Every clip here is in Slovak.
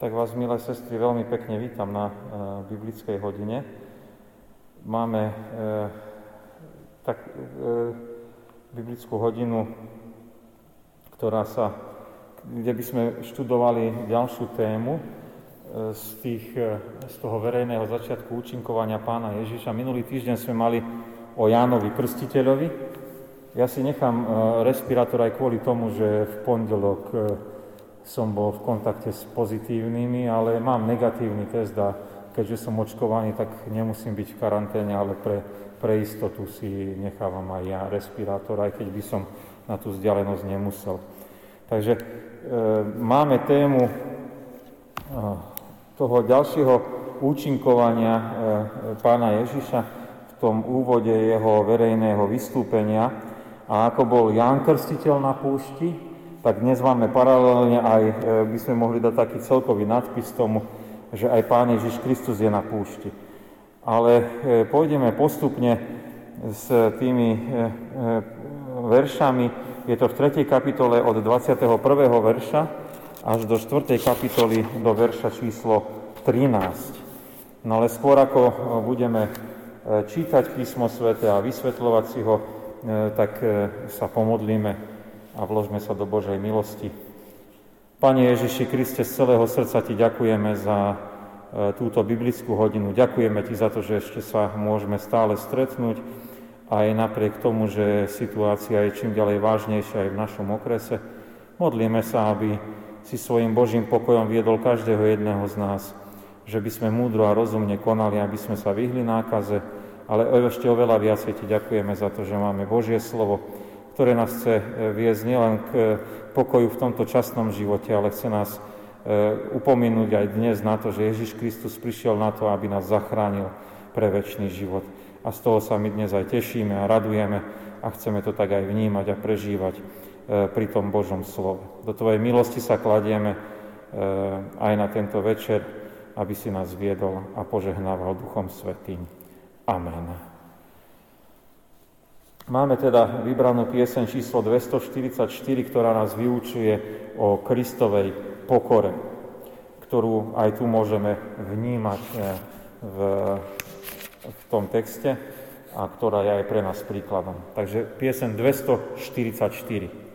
Tak vás, milé sestry, veľmi pekne vítam na biblickej hodine. Máme biblickú hodinu, kde by sme študovali ďalšiu tému z toho verejného začiatku účinkovania Pána Ježiša. Minulý týždeň sme mali o Jánovi Krstiteľovi. Ja si nechám respirátor aj kvôli tomu, že v pondelok som bol v kontakte s pozitívnymi, ale mám negatívny test a keďže som očkovaný, tak nemusím byť v karanténe, ale pre istotu si nechávam aj ja respirátor, aj keď by som na tú vzdialenosť nemusel. Takže máme tému toho ďalšieho účinkovania Pána Ježiša v tom úvode jeho verejného vystúpenia. A ako bol Ján Krstiteľ na púšti, tak dnes máme paralelne aj, by sme mohli dať taký celkový nadpis tomu, že aj Pán Ježiš Kristus je na púšti. Ale pôjdeme postupne s tými veršami. Je to v 3. kapitole od 21. verša až do 4. kapitoly do verša číslo 13. No ale skôr ako budeme čítať písmo sväté a vysvetľovať si ho, tak sa pomodlíme a vložme sa do Božej milosti. Pane Ježiši Kriste, z celého srdca Ti ďakujeme za túto biblickú hodinu. Ďakujeme Ti za to, že ešte sa môžeme stále stretnúť, aj napriek tomu, že situácia je čím ďalej vážnejšia aj v našom okrese. Modlíme sa, aby si svojim Božím pokojom viedol každého jedného z nás, že by sme múdro a rozumne konali, aby sme sa vyhli nákaze, ale ešte oveľa viacej Ti ďakujeme za to, že máme Božie slovo, ktoré nás chce viesť nielen k pokoju v tomto časnom živote, ale chce nás upomenúť aj dnes na to, že Ježiš Kristus prišiel na to, aby nás zachránil pre večný život. A z toho sa my dnes aj tešíme a radujeme a chceme to tak aj vnímať a prežívať pri tom Božom slove. Do Tvojej milosti sa kladieme aj na tento večer, aby si nás viedol a požehnával Duchom Svätým. Amen. Máme teda vybranú pieseň číslo 244, ktorá nás vyučuje o Kristovej pokore, ktorú aj tu môžeme vnímať v tom texte a ktorá je aj pre nás príkladom. Takže pieseň 244.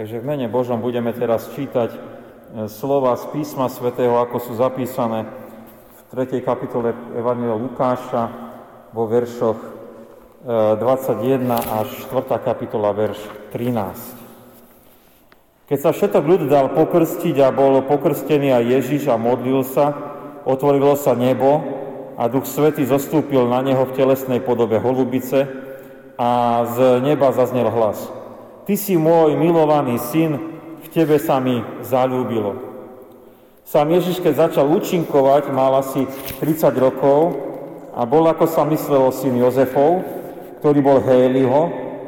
Takže v mene Božom budeme teraz čítať slova z písma svätého, ako sú zapísané v 3. kapitole Evanjelia Lukáša vo veršoch 21 až 4. kapitola verš 13. Keď sa všetok ľud dal pokrstiť a bol pokrstený aj Ježiš a modlil sa, otvorilo sa nebo a Duch Svätý zostúpil na neho v telesnej podobe holubice a z neba zaznel hlas: Ty si môj milovaný syn, v tebe sa mi zaľúbilo. Sám Ježiš, keď začal účinkovať, mal asi 30 rokov a bol, ako sa myslelo, syn Jozefov, ktorý bol Héliho,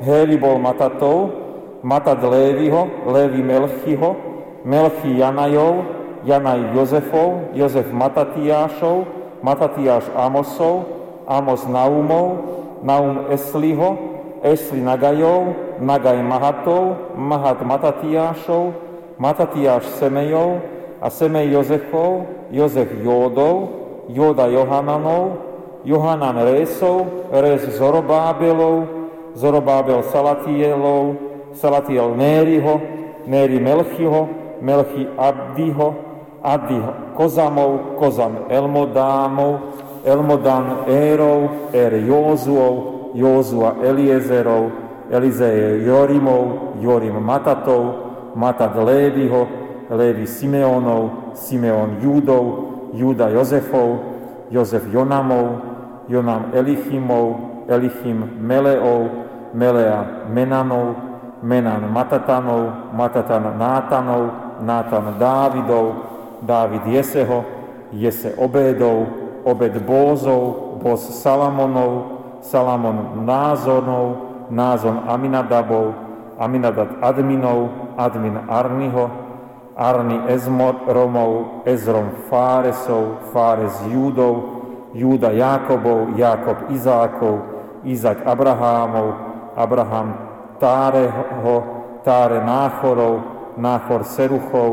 Héli bol Matatou, Matat Lévyho, Lévy Melchiho, Melchi Janajov, Janaj Jozefov, Jozef Matatiášov, Matatiáš Amosov, Amos Naumov, Naum Esliho, Esli Nagajov, Magaj Mahatov, Mahat Matatiášov, Matatiáš Semejov a Semej Jozechov, Jozech Jódov, Jóda Johananov, Johanan Résov, Rés Zorobábelov, Zorobábel Salatielov, Salatiel Nériho, Néri Melchiho, Melchi Addiho, Addi Kozamov, Kozam Elmodámov, Elmodan Érov, Ér Józuov, Józua Eliezerov, Elizeje Jorimov, Jorim Matatov, Matat Lévyho, Lévy Simeonov, Simeon Júdov, Júda Jozefov, Jozef Jonamov, Jonam Elichimov, Elichim Meleov, Melea Menanov, Menan Matatanov, Matatan Nátanov, Nátan Dávidov, Dávid Jeseho, Jese Obédov, Obed Bózov, Bós Salamonov, Salamon Názonov, Názon Aminadabov, Aminadab Adminov, Admin Arniho, Arni Ezromov, Ezrom Fáresov, Fáres Júdov, Júda Jákobov, Jákob Izákov, Izák Abrahámov, Abraham Táreho, Táre Náchorov, Náchor Seruchov,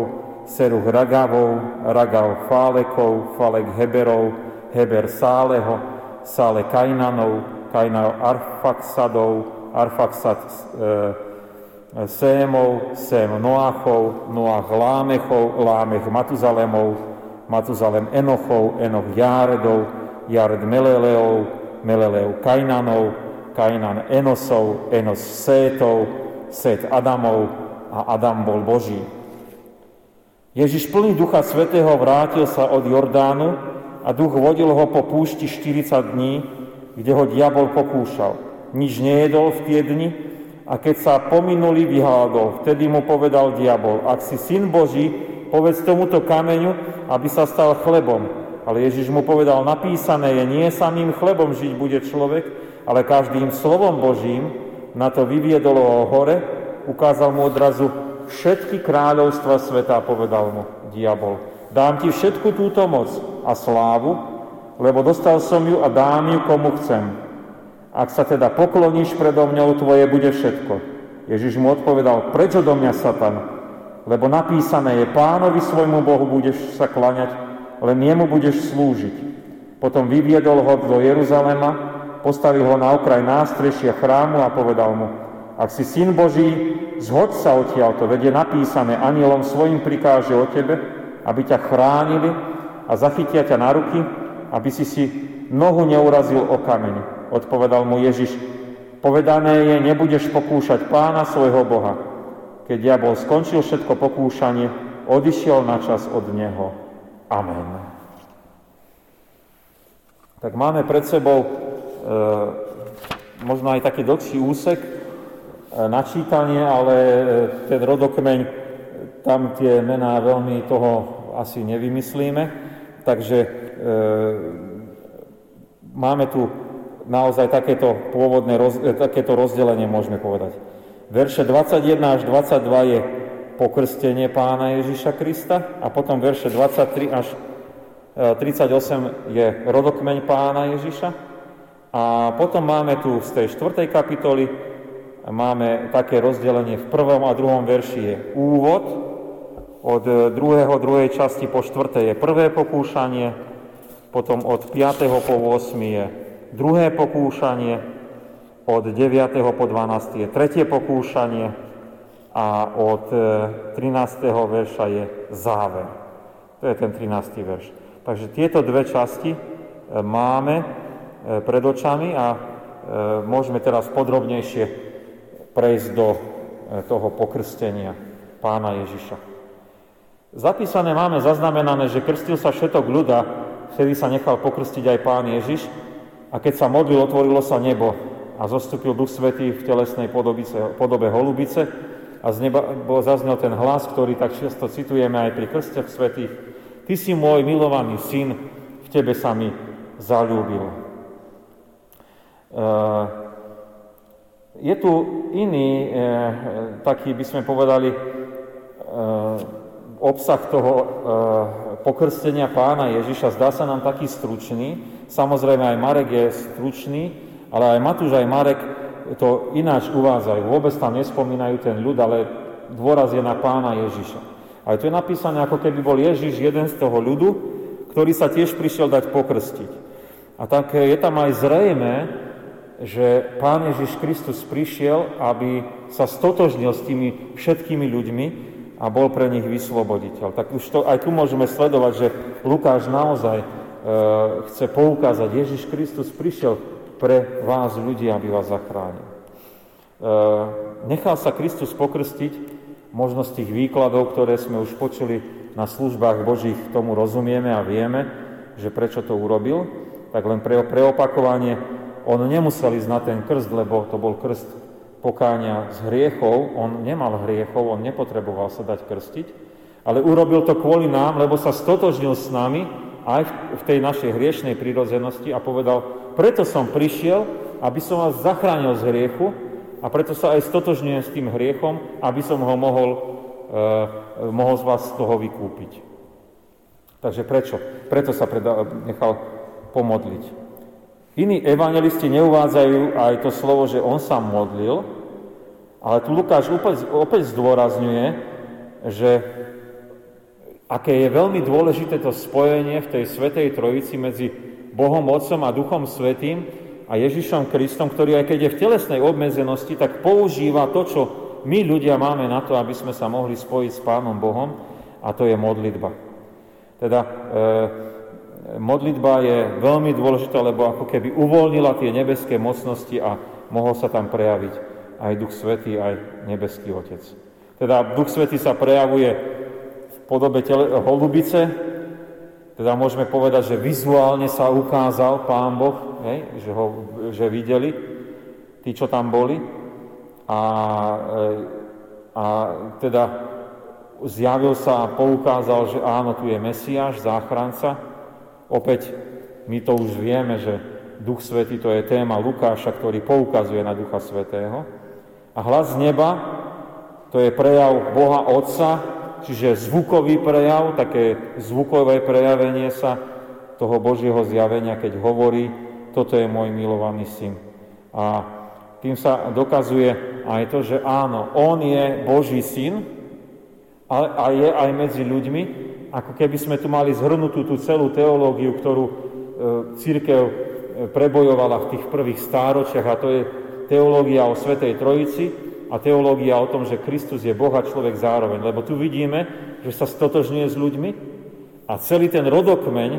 Seruch Ragavov, Ragav Fálekov, Falek Heberov, Heber Sáleho, Sále Kainanov, Kainan Arfaxadov, Arfaxad Sémov, Sém Noachov, Noach Lámechov, Lámech Matuzalemov, Matuzalem Enochov, Enoch Járedov, Járed Meleleov, Meleleov Kainanov, Kainan Enosov, Enos Sétov, Sét Adamov a Adam bol Boží. Ježiš plný Ducha Svätého vrátil sa od Jordánu a Duch vodil ho po púšti 40 dní, kde ho diabol pokúšal. Nič nejedol v tie dni a keď sa pominuli, vyhľadol. Vtedy mu povedal diabol: Ak si syn Boží, povedz tomuto kameňu, aby sa stal chlebom. Ale Ježiš mu povedal: Napísané je, nie samým chlebom žiť bude človek, ale každým slovom Božím. Na to vyviedol ho hore, ukázal mu odrazu všetky kráľovstva sveta a povedal mu diabol: Dám ti všetku túto moc a slávu, lebo dostal som ju a dám ju, komu chcem. Ak sa teda pokloníš predo mňou, tvoje bude všetko. Ježiš mu odpovedal: Prečo do mňa, Satan? Lebo napísané je: Pánovi svojmu Bohu budeš sa kláňať, len jemu budeš slúžiť. Potom vyviedol ho do Jeruzalema, postavil ho na okraj nástrešia chrámu a povedal mu: Ak si syn Boží, zhoď sa odtiaľto, veď je napísané: Anjelom svojim prikáže o tebe, aby ťa chránili a zachytia ťa na ruky, aby si nohu neurazil o kameň. Odpovedal mu Ježiš: Povedané je, nebudeš pokúšať Pána svojho Boha. Keď diabol skončil všetko pokúšanie, odišiel na čas od neho. Amen. Tak máme pred sebou možno aj taký dlhší úsek na čítanie, ale ten rodokmeň, tam tie mená veľmi toho asi nevymyslíme. Takže máme tu naozaj takéto pôvodné takéto rozdelenie, môžeme povedať. Verše 21 až 22 je pokrstenie Pána Ježiša Krista a potom verše 23 až 38 je rodokmeň Pána Ježiša a potom máme tu z tej 4. kapitoly máme také rozdelenie. V prvom a druhom verši je úvod, od druhej časti po 4. je prvé pokúšanie, potom od 5. po 8. je druhé pokúšanie, od 9. po 12. je tretie pokúšanie, a od 13. verša je záver. To je ten 13. verš. Takže tieto dve časti máme pred očami a môžeme teraz podrobnejšie prejsť do toho pokrstenia Pána Ježiša. Zapísané máme zaznamenané, že krstil sa všetok ľuda, vtedy sa nechal pokrstiť aj Pán Ježiš a keď sa modlil, otvorilo sa nebo a zostúpil Duch Svätý v telesnej podobe holubice a z neba zaznel ten hlas, ktorý tak často citujeme aj pri krstiach svätých. Ty si môj milovaný syn, v tebe sa mi zaľúbil. Je tu iný, taký by sme povedali, obsah toho pokrstenia Pána Ježiša, zdá sa nám taký stručný. Samozrejme aj Marek je stručný, ale aj Matúš, aj Marek to ináč uvádzajú. Vôbec tam nespomínajú ten ľud, ale dôraz je na Pána Ježiša. Ale to je napísané, ako keby bol Ježiš jeden z toho ľudu, ktorý sa tiež prišiel dať pokrstiť. A tak je tam aj zrejmé, že Pán Ježiš Kristus prišiel, aby sa stotožnil s tými všetkými ľuďmi, a bol pre nich vysloboditeľ. Tak už to, aj tu môžeme sledovať, že Lukáš naozaj chce poukázať, Ježiš Kristus prišiel pre vás ľudí, aby vás zachránil. Nechal sa Kristus pokrstiť, možno z tých výkladov, ktoré sme už počuli na službách Božích, tomu rozumieme a vieme, že prečo to urobil, tak len pre opakovanie, on nemusel ísť na ten krst, lebo to bol krst pokáňa z hriechov, on nemal hriechov, on nepotreboval sa dať krstiť, ale urobil to kvôli nám, lebo sa stotožnil s nami aj v tej našej hriešnej prirodzenosti a povedal, preto som prišiel, aby som vás zachránil z hriechu a preto sa aj stotožňujem s tým hriechom, aby som ho mohol z vás z toho vykúpiť. Takže prečo? Preto sa nechal pomodliť. Iní evangelisti neuvádzajú aj to slovo, že on sa modlil, ale tu Lukáš opäť zdôrazňuje, že aké je veľmi dôležité to spojenie v tej Svätej Trojici medzi Bohom Otcom a Duchom Svätým a Ježišom Kristom, ktorý aj keď je v telesnej obmedzenosti, tak používa to, čo my ľudia máme na to, aby sme sa mohli spojiť s Pánom Bohom, a to je modlitba. Teda modlitba je veľmi dôležitá, lebo ako keby uvoľnila tie nebeské mocnosti a mohol sa tam prejaviť aj Duch Svätý, aj nebeský Otec. Teda Duch Svätý sa prejavuje v podobe holubice, teda môžeme povedať, že vizuálne sa ukázal Pán Boh, že videli tí, čo tam boli, a teda zjavil sa a poukázal, že áno, tu je Mesiáš, záchranca. Opäť my to už vieme, že Duch Svätý to je téma Lukáša, ktorý poukazuje na Ducha Svätého. A hlas z neba, to je prejav Boha Otca, čiže zvukový prejav, také zvukové prejavenie sa toho Božieho zjavenia, keď hovorí, toto je môj milovaný syn. A tým sa dokazuje aj to, že áno, on je Boží syn, ale a je aj medzi ľuďmi, ako keby sme tu mali zhrnutú tú celú teológiu, ktorú cirkev prebojovala v tých prvých stáročiach, a to je teológia o Svätej Trojici a teológia o tom, že Kristus je Boh a človek zároveň. Lebo tu vidíme, že sa stotožňuje s ľuďmi a celý ten rodokmeň,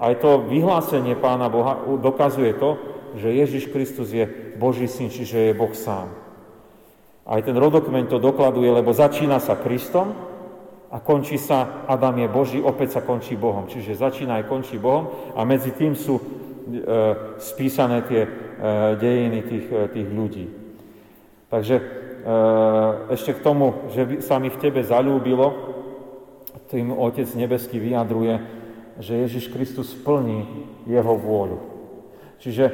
aj to vyhlásenie Pána Boha dokazuje to, že Ježiš Kristus je Boží syn, čiže je Boh sám. Aj ten rodokmeň to dokladuje, lebo začína sa Kristom, a končí sa, Adam je Boží, opäť sa končí Bohom. Čiže začína aj končí Bohom a medzi tým sú spísané tie dejiny tých ľudí. Takže ešte k tomu, že sa mi v tebe zaľúbilo, tým Otec nebeský vyjadruje, že Ježiš Kristus plní jeho vôľu. Čiže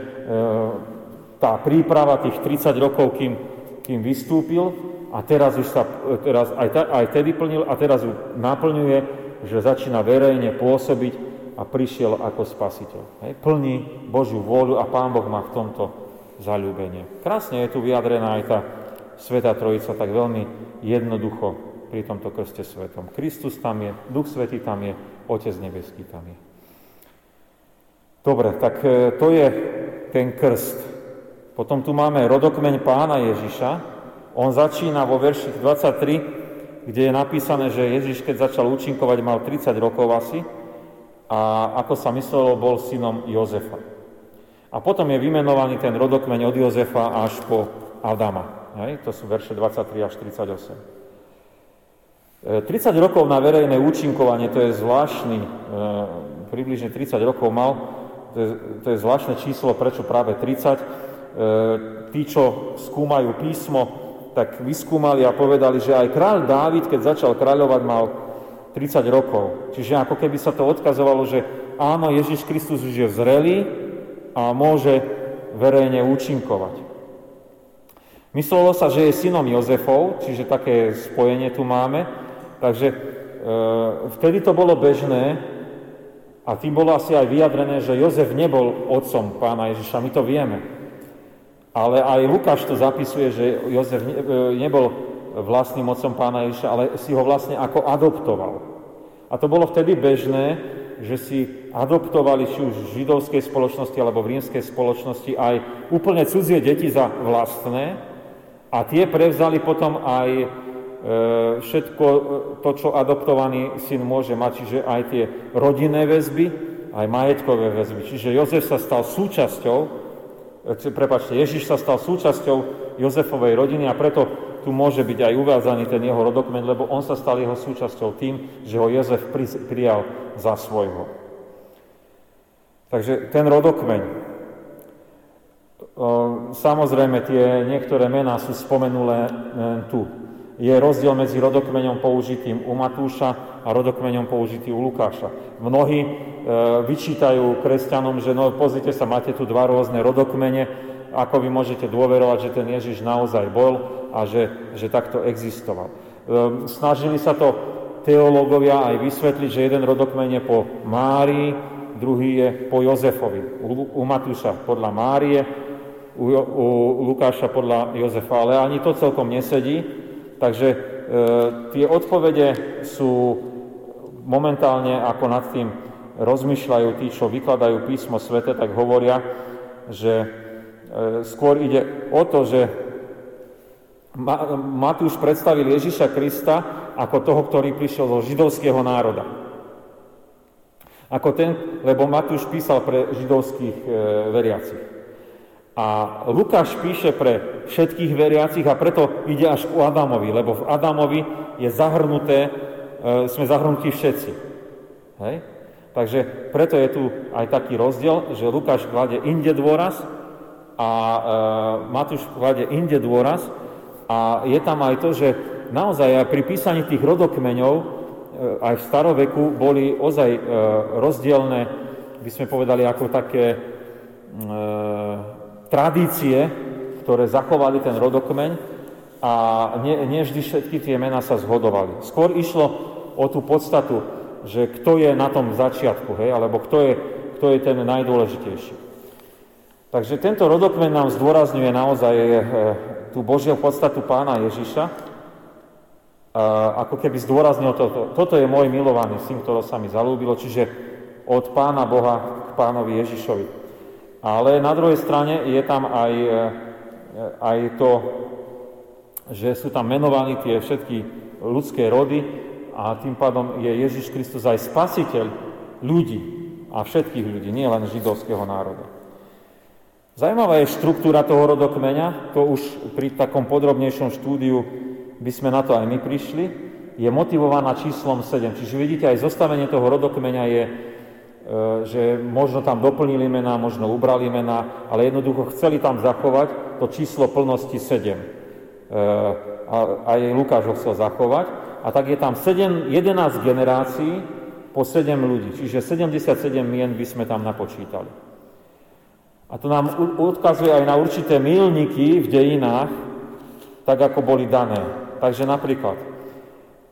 tá príprava tých 30 rokov, kým vystúpil, a teraz už sa aj tedy plnil a teraz ju naplňuje, že začína verejne pôsobiť a prišiel ako spasiteľ. Hej? Plní Božiu vôľu a Pán Boh má v tomto zaľúbenie. Krásne je tu vyjadrená aj tá Svätá Trojica, tak veľmi jednoducho pri tomto krste svetom. Kristus tam je, Duch Svätý tam je, Otec nebeský tam je. Dobre, tak to je ten krst. Potom tu máme rodokmeň Pána Ježiša, On začína vo verši 23, kde je napísané, že Ježiš, keď začal účinkovať, mal 30 rokov asi a ako sa myslelo, bol synom Jozefa. A potom je vymenovaný ten rodokmeň od Jozefa až po Adama. Hej? To sú verše 23 až 38. 30 rokov na verejné účinkovanie, to je zvláštny, približne 30 rokov mal, to je zvláštne číslo, prečo práve 30. Tí, čo skúmajú písmo, tak vyskúmali a povedali, že aj kráľ Dávid, keď začal kráľovať, mal 30 rokov. Čiže ako keby sa to odkazovalo, že áno, Ježiš Kristus už je zrelý a môže verejne účinkovať. Myslelo sa, že je synom Jozefov, čiže také spojenie tu máme. Takže vtedy to bolo bežné a tým bolo asi aj vyjadrené, že Jozef nebol otcom pána Ježiša, my to vieme. Ale aj Lukáš to zapisuje, že Jozef nebol vlastným otcom pána Ježiša, ale si ho vlastne ako adoptoval. A to bolo vtedy bežné, že si adoptovali či už v židovskej spoločnosti alebo v rímskej spoločnosti aj úplne cudzie deti za vlastné a tie prevzali potom aj všetko to, čo adoptovaný syn môže mať, čiže aj tie rodinné väzby, aj majetkové väzby. Čiže Jozef sa stal Ježiš sa stal súčasťou Jozefovej rodiny a preto tu môže byť aj uvádzaný ten jeho rodokmeň, lebo on sa stal jeho súčasťou tým, že ho Jozef prijal za svojho. Takže ten rodokmeň. Samozrejme, tie niektoré mená sú spomenulé tu. Je rozdiel medzi rodokmeňom použitým u Matúša a rodokmeňom použitým u Lukáša. Mnohí vyčítajú kresťanom, že no pozrite sa, máte tu dva rôzne rodokmene, ako vy môžete dôverovať, že ten Ježiš naozaj bol a že takto existoval. Snažili sa to teológovia aj vysvetliť, že jeden rodokmeň je po Márii, druhý je po Jozefovi. U Matúša podľa Márie, u Lukáša podľa Jozefa, ale ani to celkom nesedí. Takže tie odpovede sú momentálne, ako nad tým rozmýšľajú tí, čo vykladajú písmo sväté, tak hovoria, že skôr ide o to, že Matúš predstavil Ježiša Krista ako toho, ktorý prišiel zo židovského národa. Lebo Matúš písal pre židovských veriacich. A Lukáš píše pre všetkých veriacich a preto ide až ku Adamovi, lebo v Adamovi sme zahrnutí všetci. Hej? Takže preto je tu aj taký rozdiel, že Lukáš kladie inde dôraz a Matúš kladie inde dôraz a je tam aj to, že naozaj aj pri písaní tých rodokmeňov aj v staroveku boli ozaj rozdielne, by sme povedali, ako také tradície, ktoré zachovali ten rodokmeň a nie vždy všetky tie mená sa zhodovali. Skôr išlo o tú podstatu, že kto je na tom začiatku, hej, alebo kto je ten najdôležitejší. Takže tento rodokmeň nám zdôrazňuje naozaj tú Božiu podstatu Pána Ježiša, ako keby zdôraznil toto. Toto je môj milovaný syn, ktorý sa mi zalúbilo, čiže od Pána Boha k Pánovi Ježišovi. Ale na druhej strane je tam aj to, že sú tam menovaní tie všetky ľudské rody a tým pádom je Ježiš Kristus aj spasiteľ ľudí a všetkých ľudí, nie len židovského národa. Zajímavá je štruktúra toho rodokmeňa, to už pri takom podrobnejšom štúdiu by sme na to aj my prišli, je motivovaná číslom 7. Čiže vidíte, aj zostavenie toho rodokmeňa je, že možno tam doplnili mená, možno ubrali mená, ale jednoducho chceli tam zachovať to číslo plnosti 7. A aj Lukáš ho chcel zachovať. A tak je tam 11 generácií po 7 ľudí. Čiže 77 mien by sme tam napočítali. A to nám odkazuje aj na určité milníky v dejinách, tak ako boli dané. Takže napríklad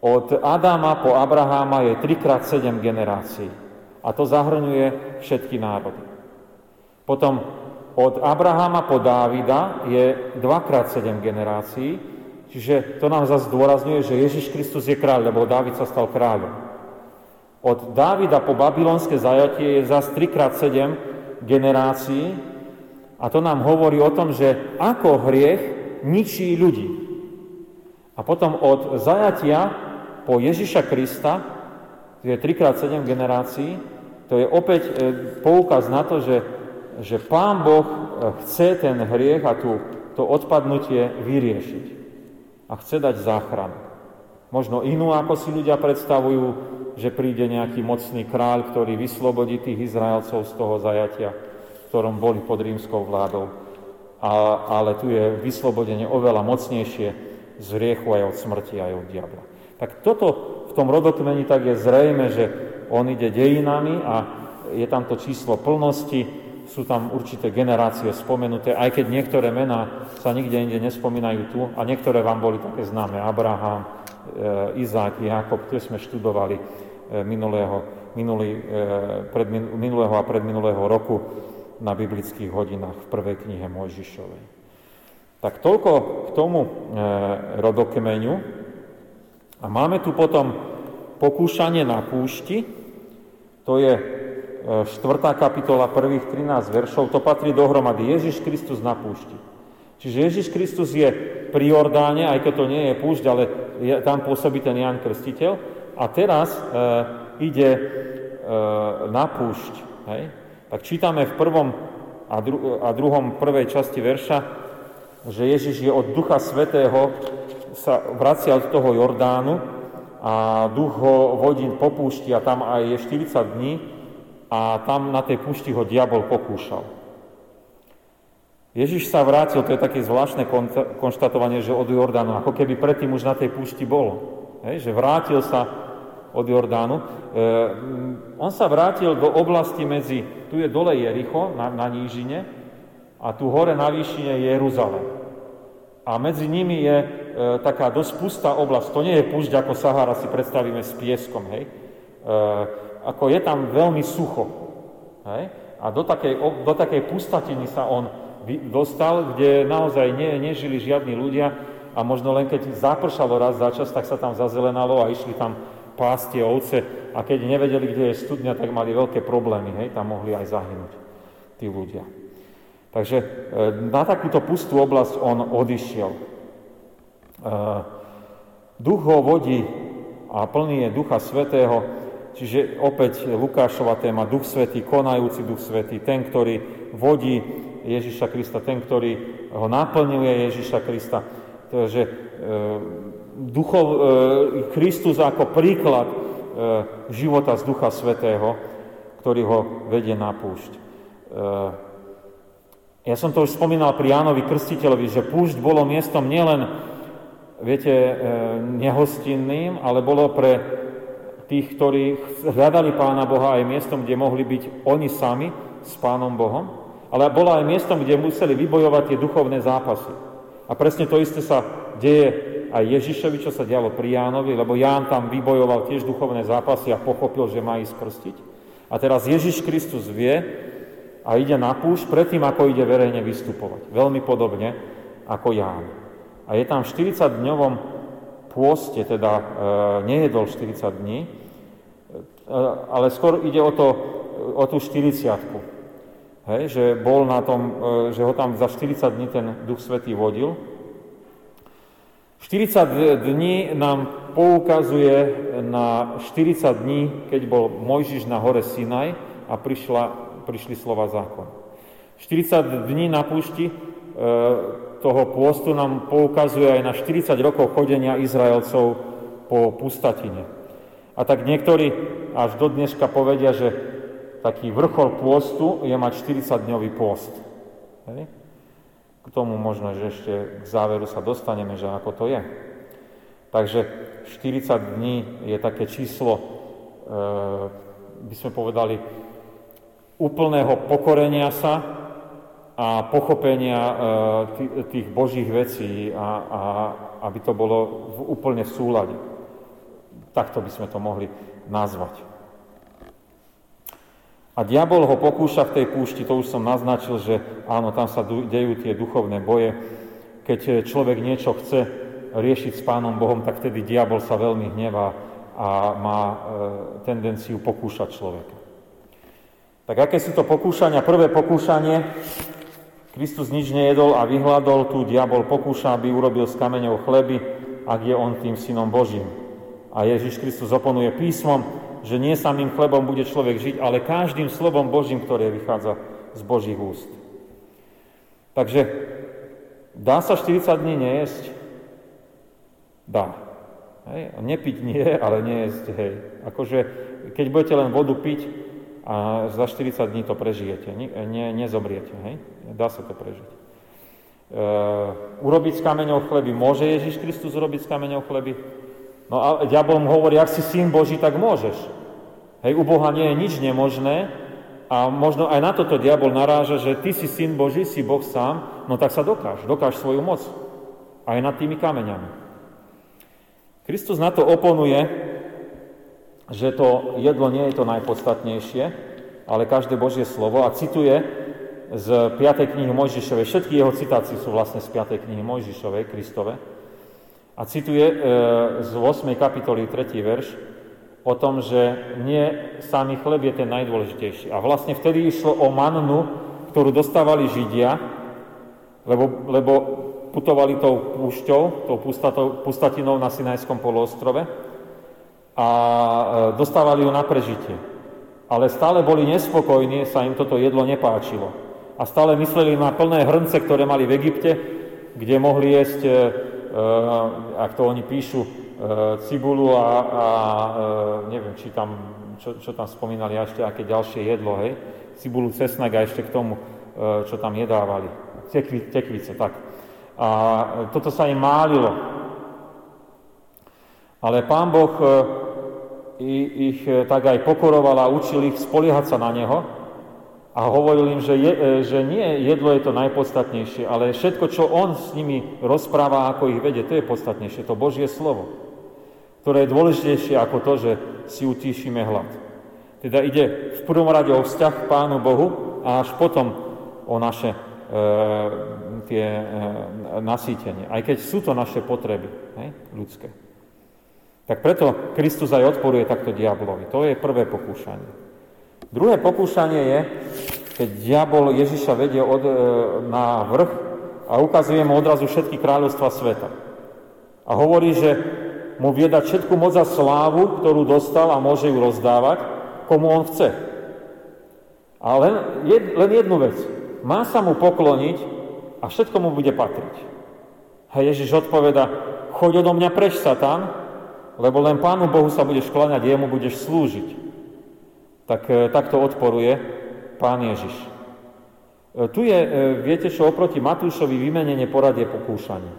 od Adama po Abraháma je 3x7 generácií. A to zahrňuje všetky národy. Potom od Abraháma po Dávida je 2x7 generácií, čiže to nám zase zdôrazňuje, že Ježiš Kristus je kráľ, lebo Dávid sa stal kráľom. Od Dávida po babylonské zajatie je zase 3x7 generácií a to nám hovorí o tom, že ako hriech ničí ľudí. A potom od zajatia po Ježiša Krista, to je 3x7 generácií, to je opäť poukaz na to, že Pán Boh chce ten hriech a to odpadnutie vyriešiť. A chce dať záchranu. Možno inú, ako si ľudia predstavujú, že príde nejaký mocný kráľ, ktorý vyslobodí tých Izraelcov z toho zajatia, v ktorom boli pod rímskou vládou. Ale tu je vyslobodenie oveľa mocnejšie z hriechu aj od smrti, aj od diabla. Tak toto v tom rodokmeni tak je zrejme, že on ide dejinami a je tam to číslo plnosti, sú tam určité generácie spomenuté, aj keď niektoré mená sa nikde inde nespomínajú tu a niektoré vám boli také známe, Abraham, Izák, Jakob, ktoré sme študovali minulého a predminulého roku na biblických hodinách v prvej knihe Mojžišovej. Tak toľko k tomu rodokmeňu. A máme tu potom pokúšanie na púšti, to je 4. kapitola prvých 13 veršov, to patrí dohromady Ježiš Kristus na púšti. Čiže Ježiš Kristus je pri Jordáne, aj keď to nie je púšť, ale tam pôsobí ten Ján Krstiteľ. A teraz ide na púšť. Hej? Tak čítame v prvom a druhom prvej časti verša, že Ježiš je od Ducha Svätého, sa vracia od toho Jordánu a Duch ho vodí po púšti a tam aj je 40 dní a tam na tej púšti ho diabol pokúšal. Ježiš sa vrátil, to je také zvláštne konštatovanie, že od Jordánu, ako keby predtým už na tej púšti bol. Hej, že vrátil sa od Jordánu. On sa vrátil do oblasti medzi, tu je dole Jericho, na nížine, a tu hore na výšine je Jeruzalem. A medzi nimi je taká dosť pustá oblasť. To nie je púšť, ako Sahara si predstavíme s pieskom. Hej. Ako je tam veľmi sucho. Hej. A do takej pustatiny sa on dostal, kde naozaj nežili žiadni ľudia a možno len keď zapršalo raz za čas, tak sa tam zazelenalo a išli tam pásť ovce a keď nevedeli, kde je studňa, tak mali veľké problémy, hej, tam mohli aj zahynúť tí ľudia. Takže na takúto pustú oblasť on odišiel. Duch ho vodí a plný je Ducha Svätého, čiže opäť Lukášova téma, Duch Svätý, konajúci Duch Svätý, ten, ktorý vodí Ježiša Krista, ten, ktorý ho naplňuje Ježiša Krista. Takže Kristus ako príklad života z Ducha Svätého, ktorý ho vedie na púšť. Ja som to už spomínal pri Jánovi Krstiteľovi, že púšť bolo miestom nielen, viete, nehostinným, ale bolo pre tých, ktorí hľadali Pána Boha, aj miestom, kde mohli byť oni sami s Pánom Bohom, ale bolo aj miestom, kde museli vybojovať tie duchovné zápasy. A presne to isté sa deje aj Ježišovi, čo sa dialo pri Jánovi, lebo Ján tam vybojoval tiež duchovné zápasy a pochopil, že má ísť krstiť. A teraz Ježiš Kristus vie a ide na púšť predtým, ako ide verejne vystupovať. Veľmi podobne ako Ján. A je tam v 40-dňovom pôste, teda nejedol 40 dní, ale skôr ide o tú 40-ku. Hej, že bol na tom, že ho tam za 40 dní ten Duch Svätý vodil. 40 dní nám poukazuje na 40 dní, keď bol Mojžiš na hore Sinaj a prišli slova zákona. 40 dní na púšti toho pôstu nám poukazuje aj na 40 rokov chodenia Izraelcov po pustatine. A tak niektorí až do dneška povedia, že taký vrchol pôstu je mať 40-dňový pôst. Hej. K tomu možno, že ešte k záveru sa dostaneme, že ako to je. Takže 40 dní je také číslo, by sme povedali, úplného pokorenia sa a pochopenia tých božích vecí a aby to bolo úplne v súlade. Takto by sme to mohli nazvať. A diabol ho pokúša v tej púšti, to už som naznačil, že áno, tam sa dejú tie duchovné boje. Keď človek niečo chce riešiť s Pánom Bohom, tak vtedy diabol sa veľmi hnevá a má tendenciu pokúšať človeka. Tak aké sú to pokúšania? Prvé pokúšanie, Kristus nič nejedol a vyhľadol, tu diabol pokúša, aby urobil z kameňov chleby a ak je on tým synom Božím. A Ježiš Kristus oponuje písmom, že nie samým chlebom bude človek žiť, ale každým slovom Božím, ktoré vychádza z Božích úst. Takže dá sa 40 dní nejesť? Dá. Hej? Nepiť nie, ale nejesť, hej. Akože, keď budete len vodu piť, a za 40 dní to prežijete, nezomriete, hej. Dá sa to prežiť. Urobiť z kameňov chleby. Môže Ježiš Kristus urobiť z kameňov chleby? No a diabol mu hovorí, ak si syn Boží, tak môžeš. Hej, u Boha nie je nič nemožné a možno aj na toto diabol naráža, že ty si syn Boží, si Boh sám, no tak sa dokáž svoju moc. Aj nad tými kameňami. Kristus na to oponuje, že to jedlo nie je to najpodstatnejšie, ale každé Božie slovo a cituje z 5. knihy Mojžišovej. Všetky jeho citácie sú vlastne z 5. knihy Mojžišovej, Kristove. A cituje z 8. kapitoly 3. verš o tom, že nie samý chleb je ten najdôležitejší. A vlastne vtedy išlo o mannu, ktorú dostávali Židia, lebo putovali tou púšťou, tou pustatinou na Sinajskom poloostrove a dostávali ju na prežitie. Ale stále boli nespokojní, sa im toto jedlo nepáčilo. A stále mysleli na plné hrnce, ktoré mali v Egypte, kde mohli jesť, ak to oni píšu, cibulu neviem, či tam, čo tam spomínali, a ešte aké ďalšie jedlo, hej? Cibulu, cesnak a ešte k tomu, čo tam jedávali. Tekvice, tak. A toto sa im málilo. Ale Pán Boh ich tak aj pokoroval a učil ich spoliehať sa na Neho. A hovoril im, že nie jedlo je to najpodstatnejšie, ale všetko, čo on s nimi rozpráva, ako ich vedie, to je podstatnejšie, to Božie slovo, ktoré je dôležitejšie ako to, že si utíšime hlad. Teda ide v prvom rade o vzťah k Pánu Bohu a až potom o naše nasýtenie. Aj keď sú to naše potreby, hej, ľudské. Tak preto Kristus aj odporuje takto diablovi. To je prvé pokúšanie. Druhé pokúšanie je, keď diabol Ježiša vedie na vrch a ukazuje mu odrazu všetky kráľovstva sveta. A hovorí, že mu vie dať všetku moc a slávu, ktorú dostal a môže ju rozdávať, komu on chce. A len jednu vec. Má sa mu pokloniť a všetko mu bude patriť. A Ježiš odpoveda, choď odo mňa preč, Satan, lebo len Pánu Bohu sa budeš kláňať, jemu budeš slúžiť. Takto odporuje Pán Ježiš. Tu je, viete čo, oproti Matúšovi vymenenie poradie pokúšaní.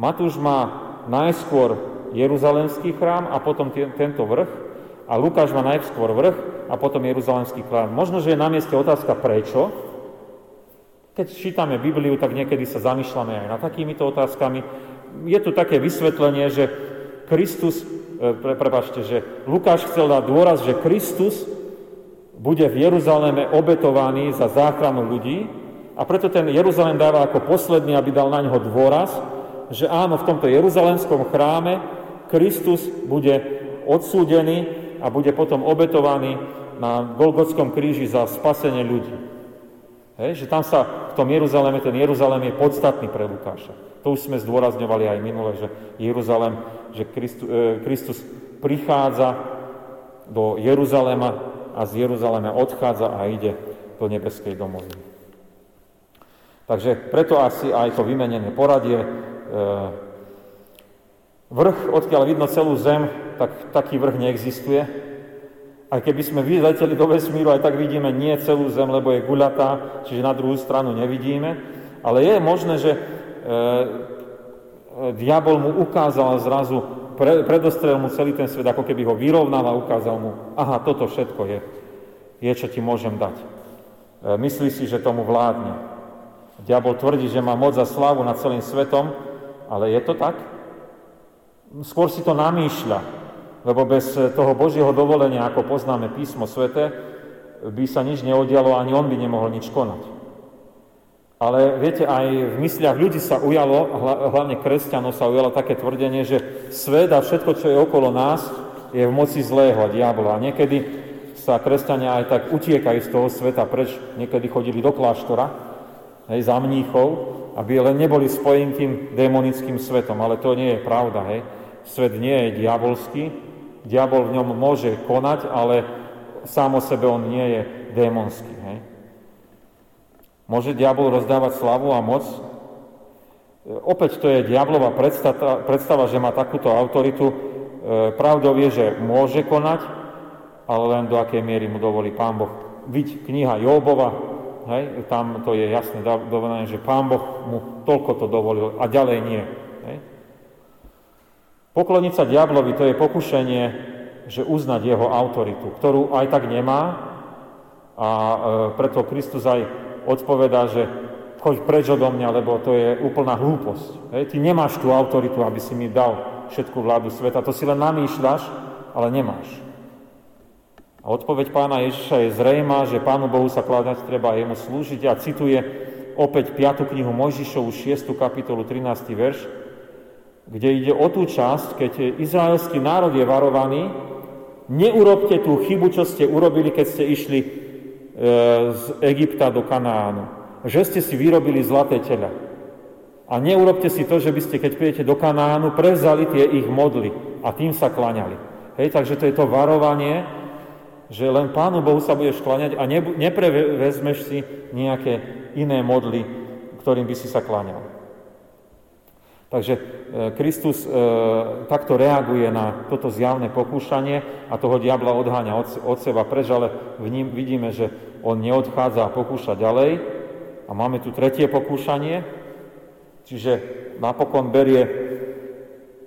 Matúš má najskôr Jeruzalemský chrám a potom tento vrch a Lukáš má najskôr vrch a potom Jeruzalemský chrám. Možno, že je na mieste otázka prečo. Keď čítame Bibliu, tak niekedy sa zamýšľame aj nad takýmito otázkami. Je tu také vysvetlenie, že Lukáš chcel dať dôraz, že Kristus bude v Jeruzaleme obetovaný za záchranu ľudí a preto ten Jeruzalém dáva ako posledný, aby dal na neho dôraz, že áno, v tomto jeruzalemskom chráme Kristus bude odsúdený a bude potom obetovaný na Golgotskom kríži za spasenie ľudí. Hej, že tam sa v tom Jeruzaleme, ten Jeruzalém je podstatný pre Lukáša. To už sme zdôrazňovali aj minule, že Jeruzalém, že Kristus prichádza do Jeruzalema a z Jeruzalema odchádza a ide do nebeskej domoviny. Takže preto asi aj to vymenené poradie. Vrch, odkiaľ vidno celú zem, tak taký vrch neexistuje. Aj keby sme vyleteli do vesmíru, aj tak vidíme nie celú zem, lebo je guľatá, čiže na druhú stranu nevidíme. Ale je možné, že diabol mu ukázal zrazu, predostrel mu celý ten svet, ako keby ho vyrovnal a ukázal mu, aha, toto všetko je čo ti môžem dať. Myslí si, že tomu vládne. Diabol tvrdí, že má moc a slávu nad celým svetom, ale je to tak? Skôr si to namýšľa, lebo bez toho Božieho dovolenia, ako poznáme písmo sväté, by sa nič neudialo, ani on by nemohol nič konať. Ale viete, aj v mysliach ľudí sa ujalo, hlavne kresťanov sa ujalo také tvrdenie, že svet a všetko, čo je okolo nás, je v moci zlého diabla. A niekedy sa kresťania aj tak utiekajú z toho sveta preč. Niekedy chodili do kláštora, hej, za mníchov, aby len neboli spojení tým démonickým svetom. Ale to nie je pravda, hej. Svet nie je diabolský. Diabol v ňom môže konať, ale sám o sebe on nie je démonský, hej. Môže diabol rozdávať slavu a moc? Opäť to je diablova predstava, že má takúto autoritu. Pravdou je, že môže konať, ale len do akej miery mu dovolí Pán Boh. Vidí kniha Jóbova, hej, tam to je jasne dovolené, že Pán Boh mu toľko to dovolil a ďalej nie. Hej. Pokloniť sa diablovi, to je pokušenie, že uznať jeho autoritu, ktorú aj tak nemá, a preto Kristus aj odpovedá, že choď preč odo mňa, lebo to je úplná hlúposť. Hej? Ty nemáš tú autoritu, aby si mi dal všetku vládu sveta. To si len namýšľaš, ale nemáš. A odpoveď Pána Ježiša je zrejmá, že Pánu Bohu sa kláňať treba, jemu slúžiť. A cituje opäť 5. knihu Mojžišovu, 6. kapitolu, 13. verš, kde ide o tú časť, keď izraelský národ je varovaný, neurobte tú chybu, čo ste urobili, keď ste išli z Egypta do Kanaánu. Že ste si vyrobili zlaté tela. A neurobte si to, že by ste, keď príjete do Kanánu, prevzali tie ich modly a tým sa kláňali. Hej, takže to je to varovanie, že len Pánu Bohu sa budeš kláňať a neprevezmeš si nejaké iné modly, ktorým by si sa kláňal. Takže Kristus takto reaguje na toto zjavné pokúšanie a toho diabla odháňa od seba preč, ale v ním vidíme, že on neodchádza a pokúša ďalej. A máme tu tretie pokúšanie, čiže napokon berie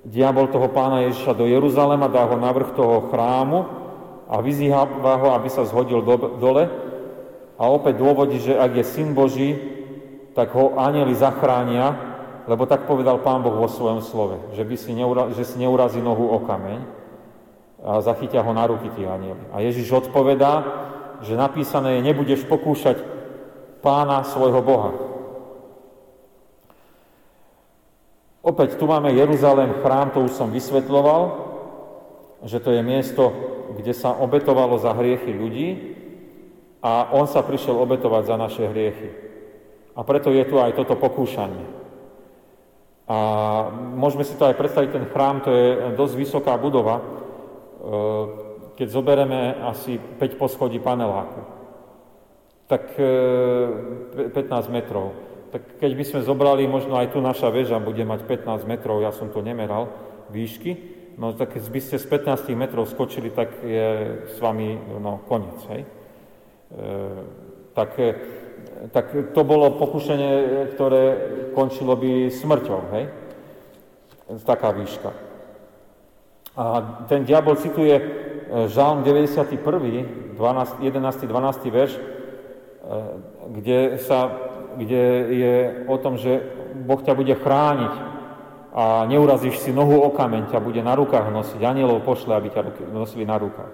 diabol toho Pána Ježiša do Jeruzalema, dá ho navrch toho chrámu a vyzýva ho, aby sa zhodil dole. A opäť dôvodí, že ak je Syn Boží, tak ho anjeli zachránia, lebo tak povedal Pán Boh vo svojom slove, že si neurazí nohu o kameň a zachytia ho na ruky tí anjeli. A Ježiš odpovedá, že napísané je, nebudeš pokúšať Pána svojho Boha. Opäť tu máme Jeruzalém, chrám, to už som vysvetľoval, že to je miesto, kde sa obetovalo za hriechy ľudí a on sa prišiel obetovať za naše hriechy. A preto je tu aj toto pokúšanie. A môžeme si to aj predstaviť, ten chrám, to je dosť vysoká budova, keď zoberieme asi 5 poschodí paneláku. Tak 15 metrov. Tak keď by sme zobrali, možno aj tu naša väža bude mať 15 metrov, ja som to nemeral, výšky, no tak keď by ste z 15 metrov skočili, tak je s vami koniec, hej. Tak to bolo pokušenie, ktoré končilo by smrťou, hej. Taká výška. A ten diabol cituje Žalm 91, 11. verš, kde je o tom, že Boh ťa bude chrániť a neurazíš si nohu o kameň, ťa bude na rukách nosiť, anjelov pošle, aby ťa nosili na rukách.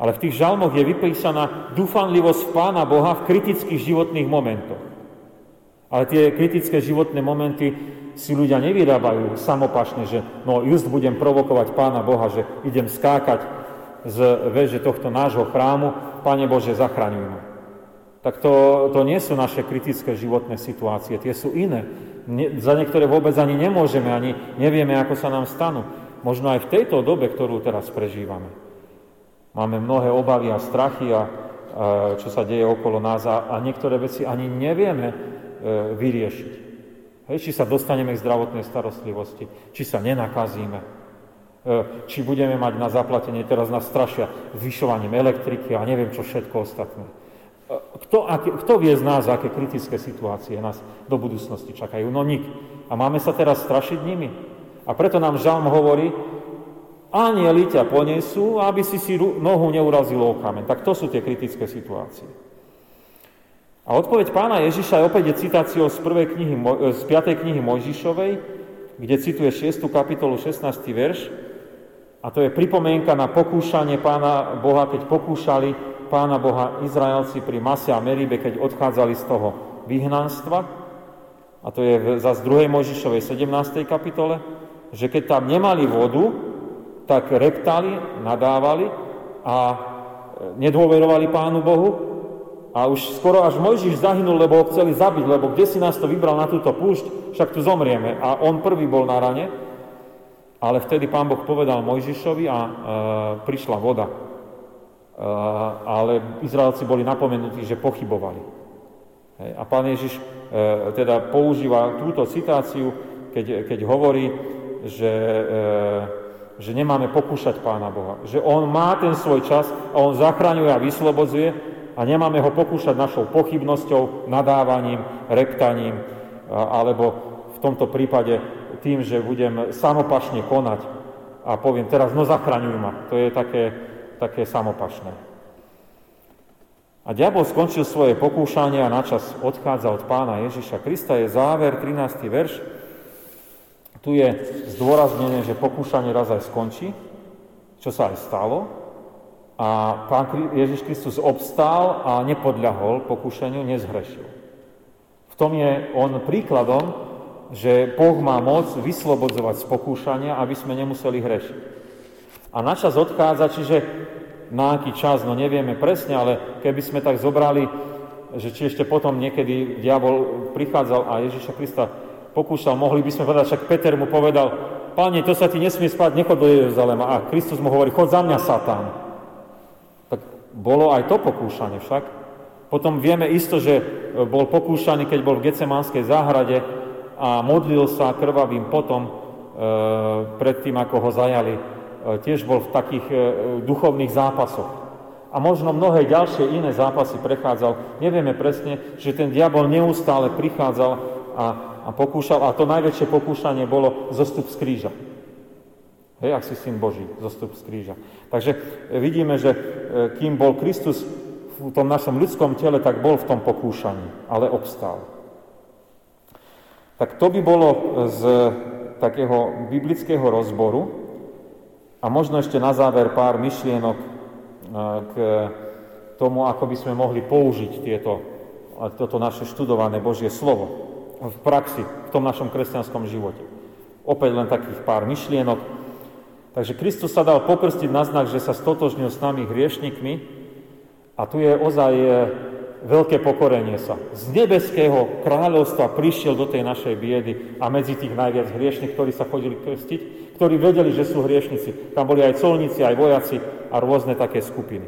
Ale v tých žalmoch je vypísaná dúfanlivosť Pána Boha v kritických životných momentoch. Ale tie kritické životné momenty si ľudia nevyrábajú samopašne, že no just budem provokovať Pána Boha, že idem skákať z veže tohto nášho chrámu, Pane Bože, zachraňuj ma. Tak to nie sú naše kritické životné situácie, tie sú iné. Za niektoré vôbec ani nemôžeme, ani nevieme, ako sa nám stanú. Možno aj v tejto dobe, ktorú teraz prežívame. Máme mnohé obavy a strachy, a čo sa deje okolo nás a niektoré veci ani nevieme vyriešiť. Hej, či sa dostaneme k zdravotnej starostlivosti, či sa nenakazíme, či budeme mať na zaplatenie, teraz nás strašia zvyšovaním elektriky a neviem čo všetko ostatné. Kto vie z nás, aké kritické situácie nás do budúcnosti čakajú? No nik. A máme sa teraz strašiť nimi. A preto nám žalm hovorí, anjeli ťa ponesú, aby si nohu neurazilo o kameň. Tak to sú tie kritické situácie. A odpoveď Pána Ježiša je opäť citáciou z 5. knihy Mojžišovej, kde cituje 6. kapitolu, 16. verš. A to je pripomienka na pokúšanie Pána Boha, keď pokúšali Pána Boha Izraelci pri Mase a Meribe, keď odchádzali z toho vyhnanstva. A to je zase 2. Mojžišovej 17. kapitole, že keď tam nemali vodu, tak reptali, nadávali a nedôverovali Pánu Bohu. A už skoro až Mojžiš zahynul, lebo ho chceli zabiť, lebo kde si nás to vybral na túto púšť, však tu zomrieme. A on prvý bol na rane, ale vtedy Pán Boh povedal Mojžišovi a prišla voda. Ale Izraelci boli napomenutí, že pochybovali. Hej. A Pán Ježiš teda používa túto citáciu, keď hovorí, že nemáme pokúšať Pána Boha. Že on má ten svoj čas a on zachraňuje a vyslobodzuje, a nemáme ho pokúšať našou pochybnosťou, nadávaním, reptaním, alebo v tomto prípade tým, že budem samopašne konať a poviem teraz, no zachraňuj ma. To je také samopašné. A diabol skončil svoje pokúšanie a načas odchádza od Pána Ježiša Krista. Je záver, 13. verš. Tu je zdôraznené, že pokúšanie raz aj skončí, čo sa aj stalo. A Pán Ježiš Kristus obstál a nepodľahol pokúšeniu, nezhrešil. V tom je on príkladom, že Boh má moc vyslobodzovať z pokúšania, aby sme nemuseli hrešiť. A načas odchádza, čiže na aký čas, no nevieme presne, ale keby sme tak zobrali, že či ešte potom niekedy diabol prichádzal a Ježiša Krista pokúšal, mohli by sme povedať, však Peter mu povedal, Pane, to sa ti nesmie spať, nechod do Jeruzalema. A Kristus mu hovorí, chod za mňa, Satán. Bolo aj to pokúšanie však. Potom vieme isto, že bol pokúšaný, keď bol v Getsemanskej záhrade a modlil sa krvavým potom predtým, ako ho zajali. Tiež bol v takých duchovných zápasoch. A možno mnohé ďalšie iné zápasy prechádzal. Nevieme presne, že ten diabol neustále prichádzal a pokúšal. A to najväčšie pokúšanie bolo zostup z kríža. Hej, ak si syn Boží, zostup z kríža. Takže vidíme, že kým bol Kristus v tom našom ľudskom tele, tak bol v tom pokúšaní, ale obstál. Tak to by bolo z takého biblického rozboru. A možno ešte na záver pár myšlienok k tomu, ako by sme mohli použiť toto naše študované Božie slovo v praxi, v tom našom kresťanskom živote. Opäť len takých pár myšlienok. Takže Kristus sa dal pokrstiť na znak, že sa stotožnil s nami hriešnikmi a tu je ozaj veľké pokorenie sa. Z nebeského kráľovstva prišiel do tej našej biedy a medzi tých najviac hriešných, ktorí sa chodili krstiť, ktorí vedeli, že sú hriešnici. Tam boli aj colníci, aj vojaci a rôzne také skupiny.